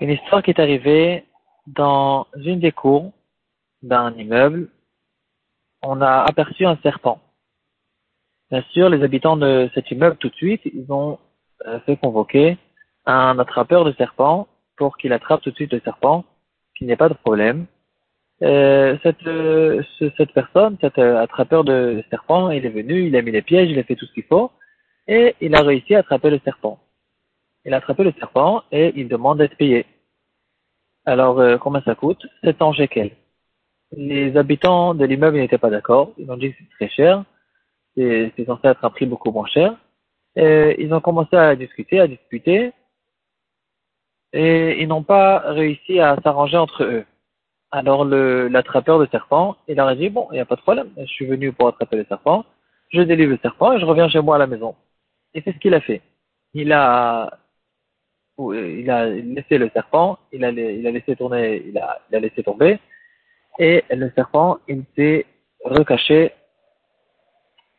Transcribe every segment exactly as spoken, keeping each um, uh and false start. Une histoire qui est arrivée dans une des cours d'un immeuble. On a aperçu un serpent. Bien sûr, les habitants de cet immeuble, tout de suite, ils ont fait convoquer un attrapeur de serpents pour qu'il attrape tout de suite le serpent, qu'il n'y ait pas de problème. Euh, cette, euh, ce, cette personne, cet euh, attrapeur de serpents, il est venu, il a mis les pièges, il a fait tout ce qu'il faut, et il a réussi à attraper le serpent. Il a attrapé le serpent et il demande d'être payé. Alors, euh, combien ça coûte? sept cents shekels. Les habitants de l'immeuble n'étaient pas d'accord. Ils ont dit que c'est très cher. C'est, c'est censé être un prix beaucoup moins cher. Et ils ont commencé à discuter, à discuter. Et ils n'ont pas réussi à s'arranger entre eux. Alors, le, l'attrapeur de serpent, il leur a dit, bon, il n'y a pas de problème. Je suis venu pour attraper le serpent. Je délivre le serpent et je reviens chez moi à la maison. Et c'est ce qu'il a fait. Il a, il a laissé le serpent, il a, il a laissé tourner, il a, il a laissé tomber. Et le serpent, il s'est recaché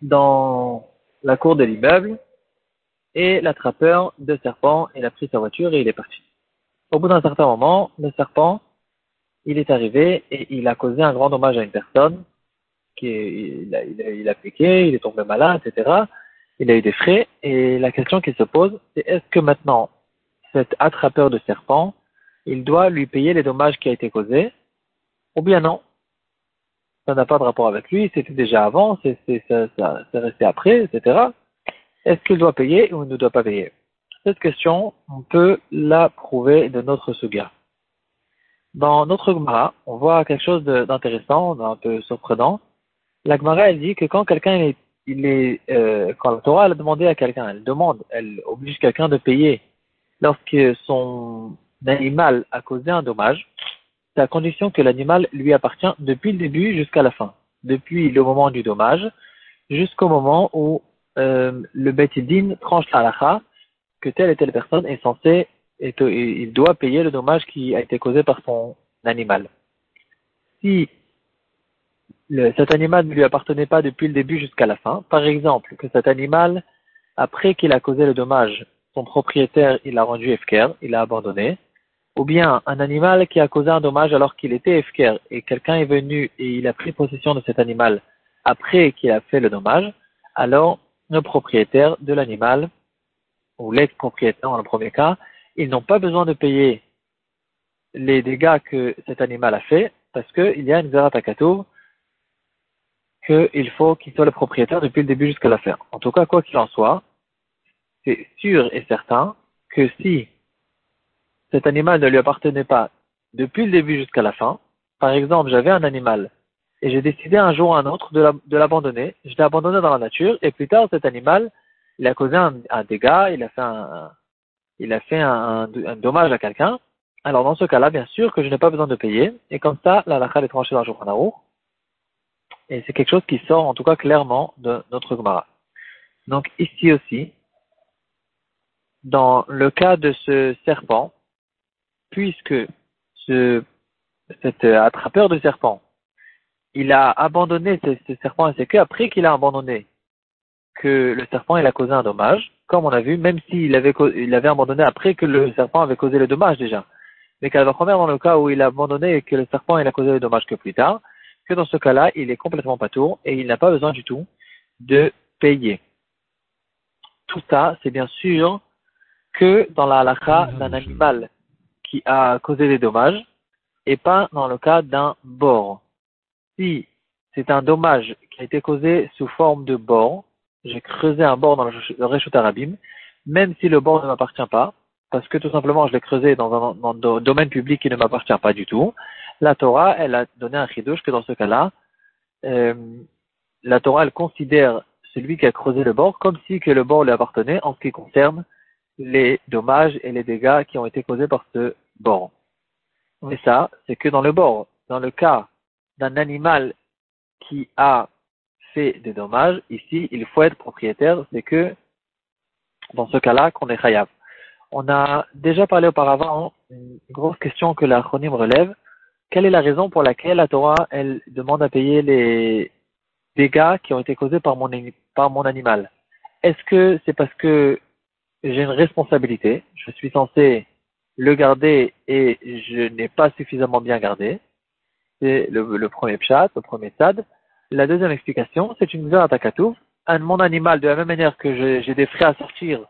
dans la cour de l'immeuble. Et l'attrapeur de serpent, il a pris sa voiture et il est parti. Au bout d'un certain moment, le serpent, il est arrivé et il a causé un grand dommage à une personne. Qui est, il, a, il, a, il a piqué, il est tombé malade, et cetera. Il a eu des frais. Et la question qui se pose, c'est est-ce que maintenant, cet attrapeur de serpent, il doit lui payer les dommages qui ont été causés? Ou bien non, ça n'a pas de rapport avec lui, c'était déjà avant, c'est, c'est, ça, ça, c'est resté après, et cetera. Est-ce qu'il doit payer ou il ne doit pas payer? Cette question, on peut la prouver de notre Sugya. Dans notre Gemara, on voit quelque chose de, d'intéressant, d'un peu surprenant. La Gemara, elle dit que quand quelqu'un est, il est, euh, quand la Torah elle a demandé à quelqu'un, elle demande, elle oblige quelqu'un de payer lorsque son animal a causé un dommage, à condition que l'animal lui appartient depuis le début jusqu'à la fin, depuis le moment du dommage jusqu'au moment où euh, le Beth Din tranche la halakha que telle et telle personne est censée, est, il doit payer le dommage qui a été causé par son animal. Si le, cet animal ne lui appartenait pas depuis le début jusqu'à la fin, par exemple que cet animal, après qu'il a causé le dommage, son propriétaire il l'a rendu F K R, il l'a abandonné, ou bien un animal qui a causé un dommage alors qu'il était F K R et quelqu'un est venu et il a pris possession de cet animal après qu'il a fait le dommage, alors le propriétaire de l'animal, ou l'ex-propriétaire dans le premier cas, ils n'ont pas besoin de payer les dégâts que cet animal a fait parce qu'il y a une Zara Katov qu'il faut qu'il soit le propriétaire depuis le début jusqu'à la fin. En tout cas, quoi qu'il en soit, c'est sûr et certain que si cet animal ne lui appartenait pas depuis le début jusqu'à la fin. Par exemple, j'avais un animal et j'ai décidé un jour ou un autre de, la, de l'abandonner. Je l'ai abandonné dans la nature et plus tard, cet animal, il a causé un, un dégât, il a fait, un, il a fait un, un, un dommage à quelqu'un. Alors, dans ce cas-là, bien sûr que je n'ai pas besoin de payer et comme ça, la halakha est tranchée dans le Shulchan Aruch. Et c'est quelque chose qui sort, en tout cas, clairement de notre Gemara. Donc, ici aussi, dans le cas de ce serpent, puisque ce, cet attrapeur de serpent, il a abandonné ce, ce serpent à ses queues après qu'il a abandonné que le serpent il a causé un dommage, comme on a vu, même s'il avait, il avait abandonné après que le serpent avait causé le dommage déjà. Mais qu'à la première, dans le cas où il a abandonné et que le serpent il a causé le dommage que plus tard, que dans ce cas-là, il est complètement patour et il n'a pas besoin du tout de payer. Tout ça, c'est bien sûr que dans la halakha d'un animal qui a causé des dommages, et pas dans le cas d'un bord. Si c'est un dommage qui a été causé sous forme de bord, j'ai creusé un bord dans le Rishut Arabim, même si le bord ne m'appartient pas, parce que tout simplement je l'ai creusé dans un, dans un domaine public qui ne m'appartient pas du tout, la Torah, elle a donné un chidouche que dans ce cas-là, euh, la Torah, elle considère celui qui a creusé le bord comme si que le bord lui appartenait en ce qui concerne les dommages et les dégâts qui ont été causés par ce bord. Mais ça, c'est que dans le bord. Dans le cas d'un animal qui a fait des dommages, ici, il faut être propriétaire. C'est que, dans ce cas-là, qu'on est chayav. On a déjà parlé auparavant, une grosse question que la chronim relève. Quelle est la raison pour laquelle la Torah, elle demande à payer les dégâts qui ont été causés par mon, par mon animal? Est-ce que c'est parce que j'ai une responsabilité, je suis censé le garder et je n'ai pas suffisamment bien gardé. C'est le, le premier pshat, le premier tzad. La deuxième explication, c'est une Zara Katov. Mon animal, de la même manière que je, j'ai des frais à sortir,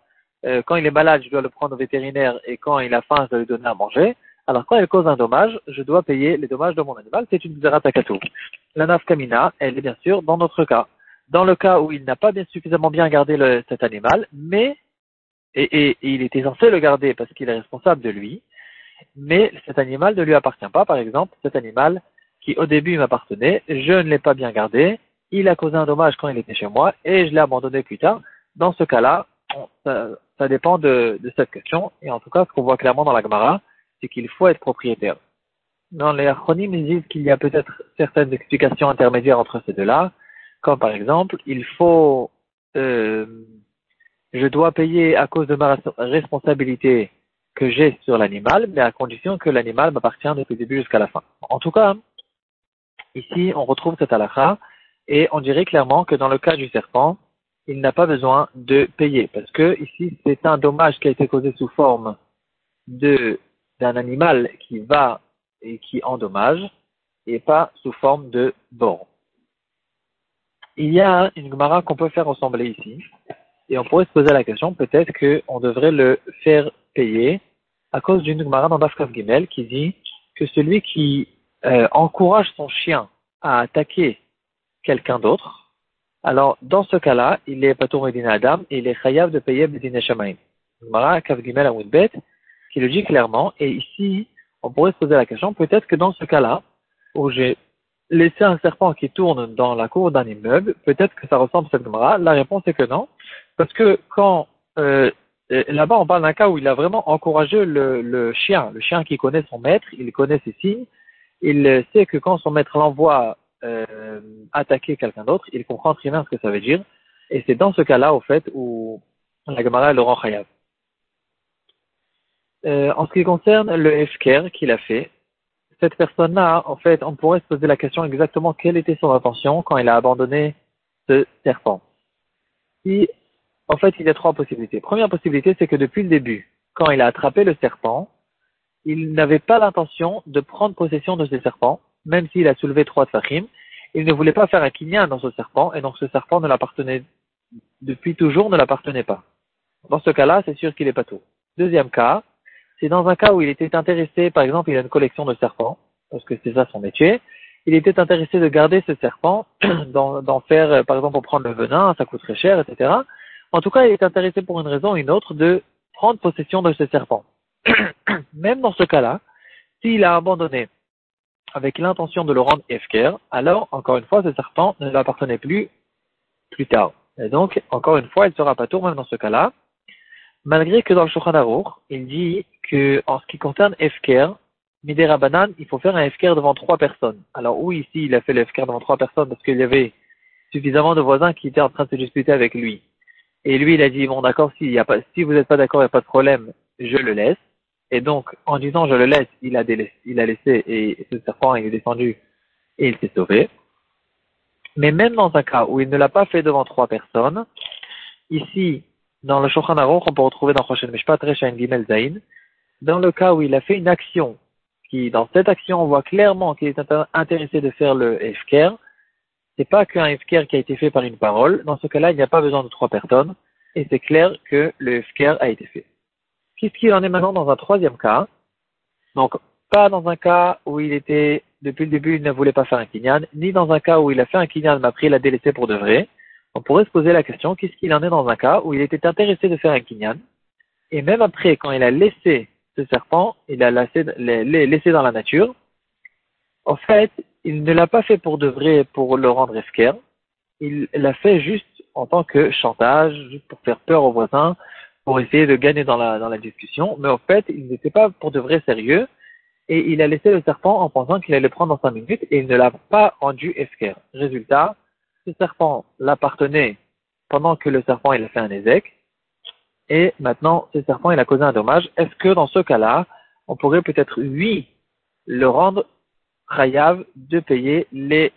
euh, quand il est malade, je dois le prendre au vétérinaire et quand il a faim, je dois lui donner à manger. Alors, quand elle cause un dommage, je dois payer les dommages de mon animal. C'est une Zara Katov. La nafkamina, elle est bien sûr dans notre cas. Dans le cas où il n'a pas bien, suffisamment bien gardé le, cet animal, mais et, et, et il était censé le garder parce qu'il est responsable de lui, mais cet animal ne lui appartient pas. Par exemple, cet animal qui au début m'appartenait, je ne l'ai pas bien gardé, il a causé un dommage quand il était chez moi et je l'ai abandonné plus tard. Dans ce cas-là, on, ça, ça dépend de, de cette question. Et en tout cas, ce qu'on voit clairement dans la Gemara, c'est qu'il faut être propriétaire. Dans les achronymes, ils disent qu'il y a peut-être certaines explications intermédiaires entre ces deux-là, comme par exemple, il faut, euh, je dois payer à cause de ma responsabilité que j'ai sur l'animal, mais à condition que l'animal m'appartient depuis le début jusqu'à la fin. En tout cas, ici, on retrouve cette halakha et on dirait clairement que dans le cas du serpent, il n'a pas besoin de payer parce que ici, c'est un dommage qui a été causé sous forme de, d'un animal qui va et qui endommage et pas sous forme de bord. Il y a une Gemara qu'on peut faire ressembler ici et on pourrait se poser la question peut-être qu'on devrait le faire payer à cause d'une Gemara dans Daf Kaf Gimel qui dit que celui qui Euh, encourage son chien à attaquer quelqu'un d'autre, alors dans ce cas-là, il est patur medin adam et il est chayav de payer Bédine Shamaim. Zara Katov Gimel Ramudbet qui le dit clairement. Et ici, on pourrait se poser la question, peut-être que dans ce cas-là, où j'ai laissé un serpent qui tourne dans la cour d'un immeuble, peut-être que ça ressemble à cette Gemara. La réponse est que non, parce que quand euh, là-bas, on parle d'un cas où il a vraiment encouragé le, le chien, le chien qui connaît son maître, il connaît ses signes. Il sait que quand son maître l'envoie euh, attaquer quelqu'un d'autre, il comprend très bien ce que ça veut dire. Et c'est dans ce cas-là, au fait, où la Gemara le rend chayav. Euh, en ce qui concerne le F K R qu'il a fait, cette personne-là, en fait, on pourrait se poser la question exactement quelle était son intention quand il a abandonné ce serpent. Si, en fait, il y a trois possibilités. Première possibilité, c'est que depuis le début, quand il a attrapé le serpent, il n'avait pas l'intention de prendre possession de ce serpent, même s'il a soulevé trois tefachim. Il ne voulait pas faire un kinyan dans ce serpent, et donc ce serpent ne l'appartenait, depuis toujours ne l'appartenait pas. Dans ce cas-là, c'est sûr qu'il est pas tout. Deuxième cas, c'est dans un cas où il était intéressé, par exemple, il a une collection de serpents, parce que c'est ça son métier. Il était intéressé de garder ce serpent, d'en, d'en faire, par exemple, pour prendre le venin, ça coûte très cher, et cetera. En tout cas, il est intéressé pour une raison ou une autre de prendre possession de ce serpent. Même dans ce cas-là, s'il a abandonné avec l'intention de le rendre F-Care, alors, encore une fois, ce serpent ne l'appartenait plus plus tard. Et donc, encore une fois, il sera pas tour, même dans ce cas-là. Malgré que dans le Shulchan Aruch, il dit que, en ce qui concerne F-Care, Midera Banane, il faut faire un F-Care devant trois personnes. Alors, oui, ici, il a fait le F-Care devant trois personnes parce qu'il y avait suffisamment de voisins qui étaient en train de se disputer avec lui. Et lui, il a dit, bon, d'accord, si, y a pas, si vous n'êtes pas d'accord, il n'y a pas de problème, je le laisse. Et donc, en disant je le laisse, il a, délaissé, il a laissé et ce serpent il est descendu et il s'est sauvé. Mais même dans un cas où il ne l'a pas fait devant trois personnes, ici, dans le Shulchan Aruch, on peut retrouver dans Choshen Mishpat, Rishut Anizak, Zayn, dans le cas où il a fait une action, qui dans cette action, on voit clairement qu'il est intéressé de faire le F K R, c'est pas qu'un F K R qui a été fait par une parole, dans ce cas-là, il n'y a pas besoin de trois personnes, et c'est clair que le F K R a été fait. Qu'est-ce qu'il en est maintenant dans un troisième cas? Donc, pas dans un cas où il était, depuis le début, il ne voulait pas faire un kinyan, ni dans un cas où il a fait un kinyan, mais après il a délaissé pour de vrai. On pourrait se poser la question, qu'est-ce qu'il en est dans un cas où il était intéressé de faire un kinyan, et même après, quand il a laissé ce serpent, il a laissé, laissé dans la nature, en fait, il ne l'a pas fait pour de vrai pour le rendre esquerre, il l'a fait juste en tant que chantage, juste pour faire peur aux voisins, pour essayer de gagner dans la, dans la discussion, mais en fait, il n'était pas pour de vrai sérieux, et il a laissé le serpent en pensant qu'il allait le prendre dans cinq minutes, et il ne l'a pas rendu esquerre. Résultat, ce serpent l'appartenait pendant que le serpent il a fait un Nézèque, et maintenant, ce serpent il a causé un dommage. Est-ce que dans ce cas-là, on pourrait peut-être, lui, le rendre chayav de payer les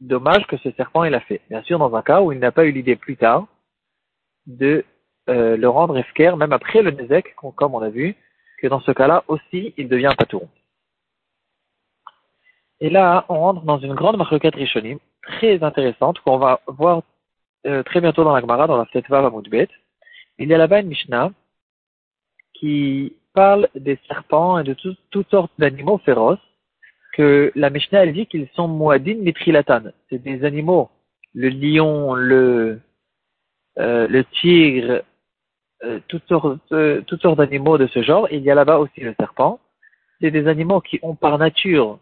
dommages que ce serpent il a fait? Bien sûr, dans un cas où il n'a pas eu l'idée plus tard de euh, le rendre F K R, même après le Nézèque, comme on a vu, que dans ce cas-là aussi, il devient un patouron. Et là, on rentre dans une grande marquette Rishonim, très intéressante, qu'on va voir euh, très bientôt dans la Gemara, dans la Fethwa Ramudbet. Il y a là-bas une Mishnah qui parle des serpents et de tout, toutes sortes d'animaux féroces, que la Mishnah, elle dit qu'ils sont moadines mitrilatanes. C'est des animaux, le lion, le, euh, le tigre, euh, toutes sortes, euh, toutes sortes d'animaux de ce genre. Il y a là-bas aussi le serpent. C'est des animaux qui ont par nature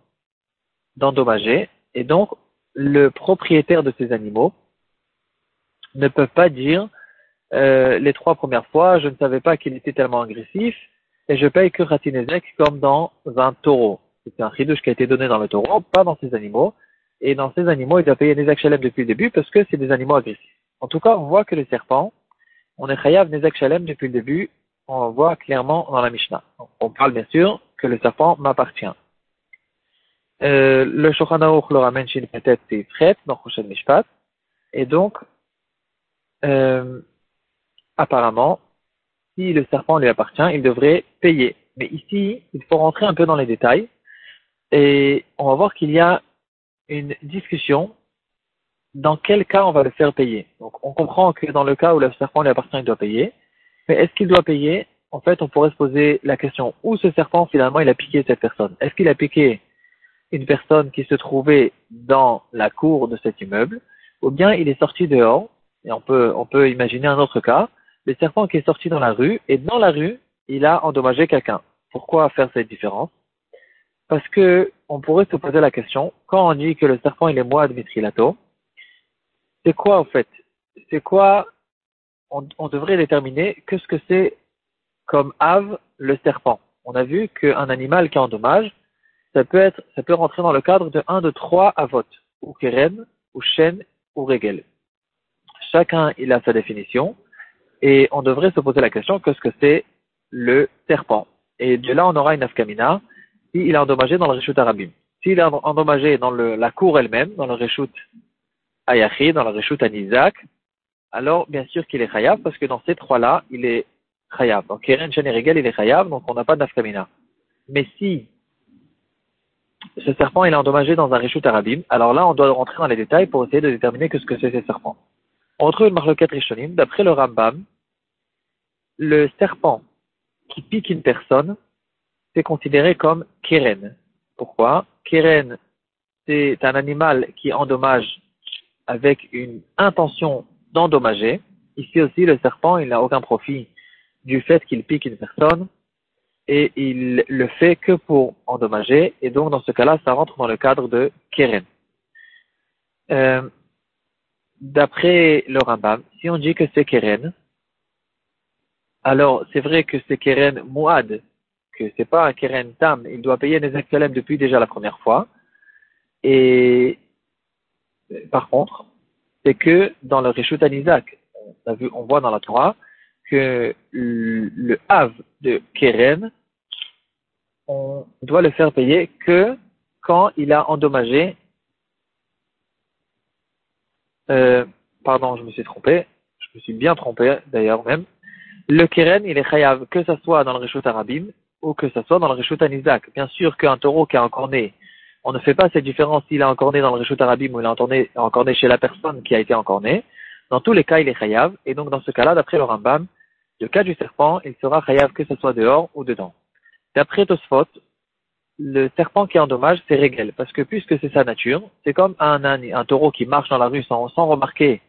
d'endommager, et donc le propriétaire de ces animaux ne peut pas dire euh, les trois premières fois je ne savais pas qu'il était tellement agressif et je paye que Ratinezek comme dans un taureau. C'est un chidouche qui a été donné dans le taureau, pas dans ces animaux, et dans ces animaux il doit payer Nezek Shalem depuis le début parce que c'est des animaux agressifs. En tout cas, on voit que les serpents, on est chayav Nezek Shalem depuis le début, on voit clairement dans la Mishnah. On parle bien sûr que le serpent m'appartient. Euh, le Shulchan Aruch, le Ramenshin, peut-être c'est fret dans Choshen Mishpat, et donc euh, apparemment si le serpent lui appartient, il devrait payer. Mais ici, il faut rentrer un peu dans les détails et on va voir qu'il y a une discussion dans quel cas on va le faire payer. Donc on comprend que dans le cas où le serpent lui appartient, il doit payer, mais est-ce qu'il doit payer? En fait, on pourrait se poser la question où ce serpent finalement il a piqué cette personne. Est-ce qu'il a piqué une personne qui se trouvait dans la cour de cet immeuble, ou bien il est sorti dehors, et on peut, on peut imaginer un autre cas, le serpent qui est sorti dans la rue, et dans la rue, il a endommagé quelqu'un. Pourquoi faire cette différence? Parce que on pourrait se poser la question, quand on dit que le serpent il est moi, Dmitri Lato, c'est quoi en fait? C'est quoi, on, on devrait déterminer que ce que c'est comme ave le serpent. On a vu qu'un animal qui endommage, Ça peut être, ça peut rentrer dans le cadre de un de trois avot, ou keren, ou Shen, ou regel. Chacun, il a sa définition, et on devrait se poser la question qu'est-ce que c'est le serpent. Et de là, on aura une afkamina, s'il est endommagé dans le Rishut Arabim. S'il est endommagé dans le, la cour elle-même, dans le Rishut Ayachi, dans le Rishut Anizak, alors, bien sûr qu'il est chayav, parce que dans ces trois-là, il est chayav. Donc, keren, Shen et regel, il est chayav, donc on n'a pas d'afkamina. Mais si ce serpent, il est endommagé dans un Rishut Arabim. Alors là, on doit rentrer dans les détails pour essayer de déterminer que ce que c'est ces serpents. On retrouve une marloquette Rishonim. D'après le Rambam, le serpent qui pique une personne, c'est considéré comme keren. Pourquoi? Keren, c'est un animal qui endommage avec une intention d'endommager. Ici aussi, le serpent, il n'a aucun profit du fait qu'il pique une personne, et il le fait que pour endommager, et donc dans ce cas-là, ça rentre dans le cadre de keren. Euh, D'après le Rambam, si on dit que c'est keren, alors c'est vrai que c'est keren muad, que c'est pas un keren tam, il doit payer Nezek Shalem depuis déjà la première fois, et par contre, c'est que dans le Rishut Anizak, on, on voit dans la Torah, que le, le Hav de Keren, on doit le faire payer que quand il a endommagé, euh, pardon, je me suis trompé, je me suis bien trompé d'ailleurs même, le Keren, il est chayav, que ça soit dans le Rishut Arabim ou que ça soit dans le Rishut Anizak. Bien sûr qu'un taureau qui a encorné, on ne fait pas cette différence s'il a encorné dans le Rishut Arabim ou il a encorné, encorné chez la personne qui a été encornée. Dans tous les cas, il est chayav, et donc dans ce cas-là, d'après le Rambam, le cas du serpent, il sera chayav que ce soit dehors ou dedans. D'après Tosfot, le serpent qui endommage, c'est régel, parce que puisque c'est sa nature, c'est comme un, un, un taureau qui marche dans la rue sans, sans remarquer,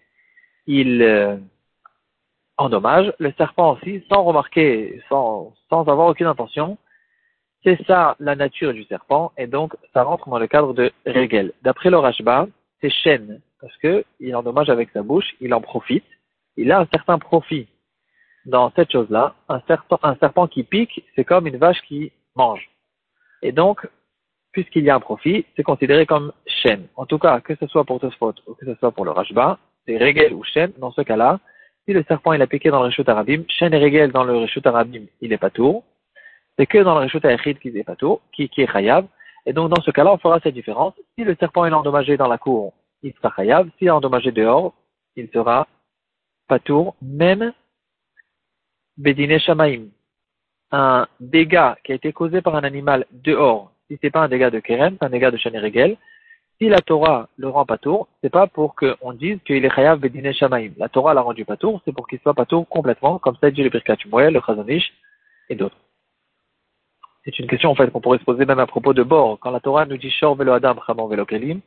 il euh, endommage, le serpent aussi, sans remarquer, sans, sans avoir aucune intention, c'est ça la nature du serpent, et donc ça rentre dans le cadre de régel. D'après le Rashba, c'est chêne, parce que il endommage avec sa bouche, il en profite, il a un certain profit dans cette chose-là. Un serpent, un serpent qui pique, c'est comme une vache qui mange. Et donc, puisqu'il y a un profit, c'est considéré comme chêne. En tout cas, que ce soit pour Tosfot ou que ce soit pour le Rashba, c'est regel ou chêne. Dans ce cas-là, si le serpent il a piqué dans le Rishut Arabim, chêne et regel dans le Rishut Arabim, il n'est pas tour. C'est que dans le Rishut Ayachid qu'il n'est pas tour, qui, qui est chayav. Et donc, dans ce cas-là, on fera cette différence. Si le serpent est endommagé dans la cour, il sera chayav. S'il est endommagé dehors, il sera patour, même Bédine Shamaim, un dégât qui a été causé par un animal dehors, si ce n'est pas un dégât de keren, c'est un dégât de chêne et regel. Si la Torah le rend patour, c'est pas pour qu'on dise qu'il est chayav Bédine Shamaim. La Torah l'a rendu patour, c'est pour qu'il soit patour complètement, comme ça dit le Birkat Shmuel, le Chazanish et d'autres. C'est une question en fait qu'on pourrait se poser même à propos de bord. Quand la Torah nous dit Shor velo Adam, Chaman velo Kelim,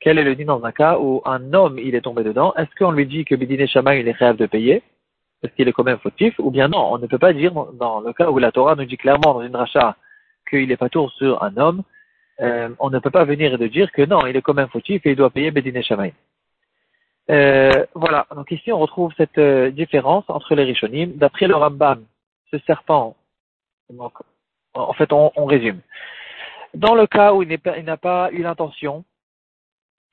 quel est le din dans un cas où un homme il est tombé dedans? Est-ce qu'on lui dit que Bédine Shamaim il est chayav de payer? Est-ce qu'il est quand même fautif? Ou bien non, on ne peut pas dire, dans le cas où la Torah nous dit clairement dans une racha qu'il est patour sur un homme, euh, on ne peut pas venir et de dire que non, il est quand même fautif et il doit payer Bédine Shamaim. Euh, voilà, donc ici on retrouve cette euh, différence entre les rishonim. D'après le Rambam, ce serpent, donc, en fait on, on résume. Dans le cas où il, il n'a pas eu l'intention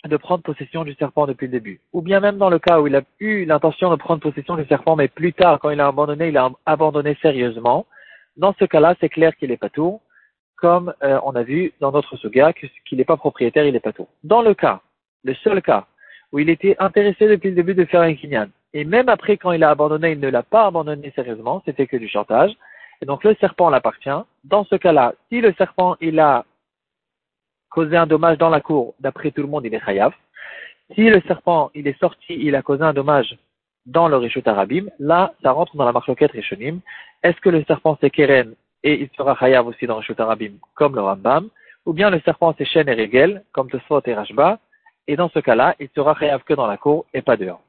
de prendre possession du serpent depuis le début, ou bien même dans le cas où il a eu l'intention de prendre possession du serpent, mais plus tard, quand il a abandonné, il a abandonné sérieusement, dans ce cas-là, c'est clair qu'il est patour, comme euh, on a vu dans notre Sugya, qu'il n'est pas propriétaire, il est patour. Dans le cas, le seul cas, où il était intéressé depuis le début de faire un Kinyan, et même après, quand il a abandonné, il ne l'a pas abandonné sérieusement, c'était que du chantage, et donc le serpent l'appartient. Dans ce cas-là, si le serpent, il a causé un dommage dans la cour, d'après tout le monde, il est chayav. Si le serpent, il est sorti, il a causé un dommage dans le Rishut Arabim, là, ça rentre dans la marloquette rishonim. Est-ce que le serpent, c'est keren et il sera chayav aussi dans le Rishut Arabim, comme le Rambam, ou bien le serpent, c'est shen et regel, comme Tosfot et Rashba, et dans ce cas-là, il sera chayav que dans la cour et pas dehors.